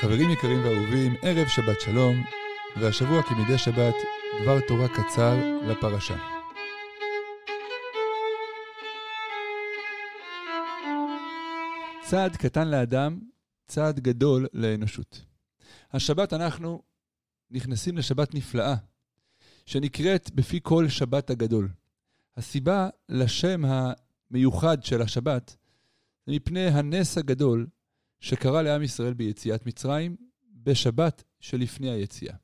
חברים יקרים ואהובים, ערב שבת שלום, והשבוע כמדי שבת דבר תורה קצר לפרשה. צעד קטן לאדם, צעד גדול לאנושות. השבת אנחנו נכנסים לשבת נפלאה, שנקראת בפי כל שבת הגדול. הסיבה לשם המיוחד של השבת, מפני הנס הגדול שקרה לעם ישראל ביציאת מצרים, בשבת שלפני היציאה.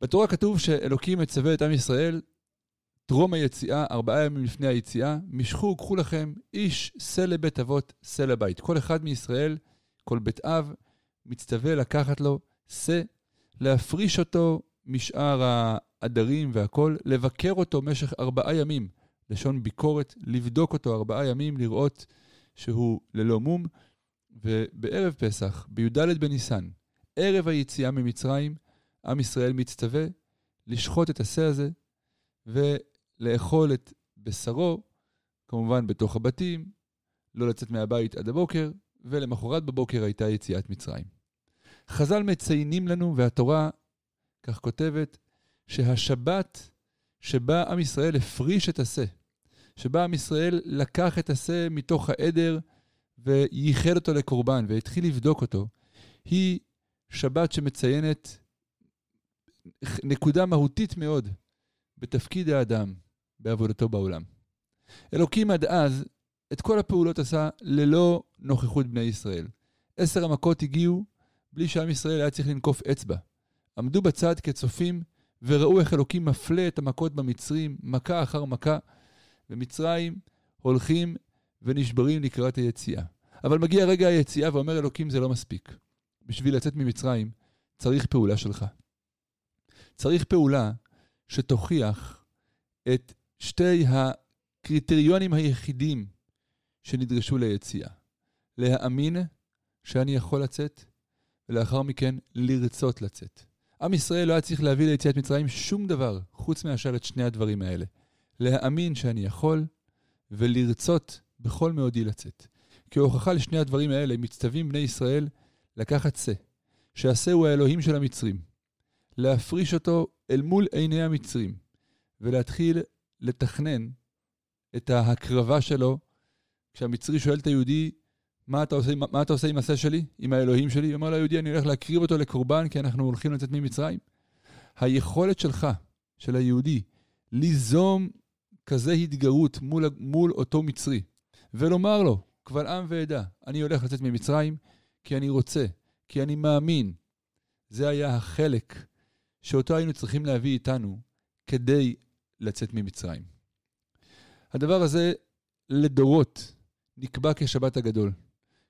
בתורה כתוב שאלוקים מצווה את עם ישראל, טרום היציאה, 4 ימים לפני היציאה, משכו, קחו לכם איש סלע לבית אבות, סלע לבית. כל אחד מישראל, כל בית אב, מצטווה לקחת לו סלע, להפריש אותו משאר העדרים והכל, לבקר אותו משך 4 ימים, לשון ביקורת, לבדוק אותו 4 ימים, לראות שהוא ללא מום, ובערב פסח, בי"ד בניסן, ערב היציאה ממצרים, עם ישראל מצטווה לשחוט את הסלע הזה, ולאכול את בשרו, כמובן בתוך הבתים, לא לצאת מהבית עד הבוקר, ולמחרת בבוקר הייתה יציאת מצרים. חז"ל מציינים לנו, והתורה כך כותבת, שהשבת שבה עם ישראל הפריש את הסלע, שבה עם ישראל לקח את הסלע מתוך העדר, וייחד אותו לקורבן, והתחיל לבדוק אותו, היא שבת שמציינת נקודה מהותית מאוד, בתפקיד האדם, בעבודתו בעולם. אלוקים עד אז, את כל הפעולות עשה ללא נוכחות בני ישראל. 10 המכות הגיעו, בלי שעם ישראל היה צריך לנקוף אצבע. עמדו בצד כצופים, וראו איך אלוקים מפלה את המכות במצרים, מכה אחר מכה, ומצרים הולכים ונשברים לקראת היציאה. אבל מגיע רגע היציאה ואומר אלוקים זה לא מספיק. בשביל לצאת ממצרים, צריך פעולה שלך. צריך פעולה, שתוכיח את 2 הקריטריונים היחידים שנדרשו ליציאה. להאמין שאני יכול לצאת, ולאחר מכן לרצות לצאת. עם ישראל לא היה צריך להביא ליציאת מצרים שום דבר, חוץ מאשר את 2 הדברים האלה. להאמין שאני יכול, ולרצות בכל מאודי לצאת. כהוכחה ל2 הדברים האלה, מצטווים בני ישראל לקחת שא, שהשא הוא האלוהים של המצרים. להפריש אותו אל מול עיני המצרים, ולהתחיל לתכנן את ההקרבה שלו, כשהמצרי שואל את היהודי, מה אתה עושה עם הסה שלי, עם האלוהים שלי? אומר ליהודי, אני הולך להקריב אותו לקורבן, כי אנחנו הולכים לצאת ממצרים. היכולת שלך, של היהודי, ליזום כזה התגרות מול אותו מצרי, ולומר לו, קבל עם ועדה, אני הולך לצאת ממצרים, כי אני רוצה, כי אני מאמין. זה היה החלק שאותו היינו צריכים להביא איתנו כדי לצאת ממצרים. הדבר הזה לדורות נקבע כשבת הגדול,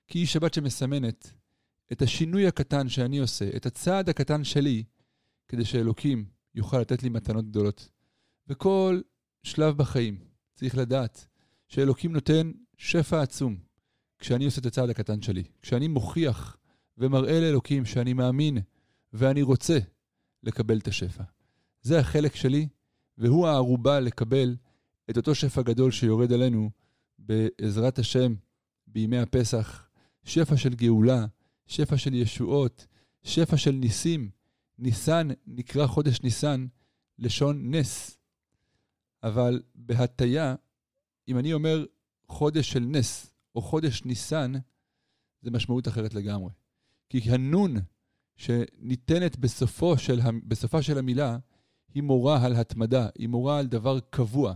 כי היא שבת שמסמנת את השינוי הקטן שאני עושה, את הצעד הקטן שלי, כדי שאלוקים יוכל לתת לי מתנות גדולות. וכל שלב בחיים צריך לדעת שאלוקים נותן שפע עצום כשאני עושה את הצעד הקטן שלי, כשאני מוכיח ומראה לאלוקים שאני מאמין ואני רוצה לקבל את השפע. זה החלק שלי, והוא הערובה לקבל את אותו שפע גדול שיורד עלינו בעזרת השם בימי הפסח. שפע של גאולה, שפע של ישועות, שפע של ניסים. ניסן נקרא חודש ניסן, לשון נס. אבל בהטיה, אם אני אומר חודש של נס או חודש ניסן, זה משמעות אחרת לגמרי. כי הנון שניתנת בסופה של המילה, היא מורה על התמדה, היא מורה על דבר קבוע.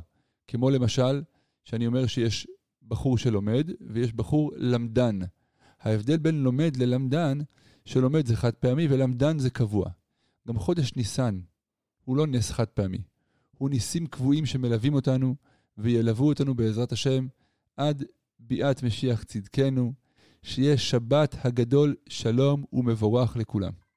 כמו למשל, שאני אומר שיש בחור שלומד, ויש בחור למדן. ההבדל בין לומד ללמדן, שלומד זה חד פעמי, ולמדן זה קבוע. גם חודש ניסן, הוא לא נס חד פעמי. הוא ניסים קבועים שמלווים אותנו, וילוו אותנו בעזרת השם, עד ביאת משיח צדקנו, שיהיה שבת הגדול שלום ומבורך לכולם.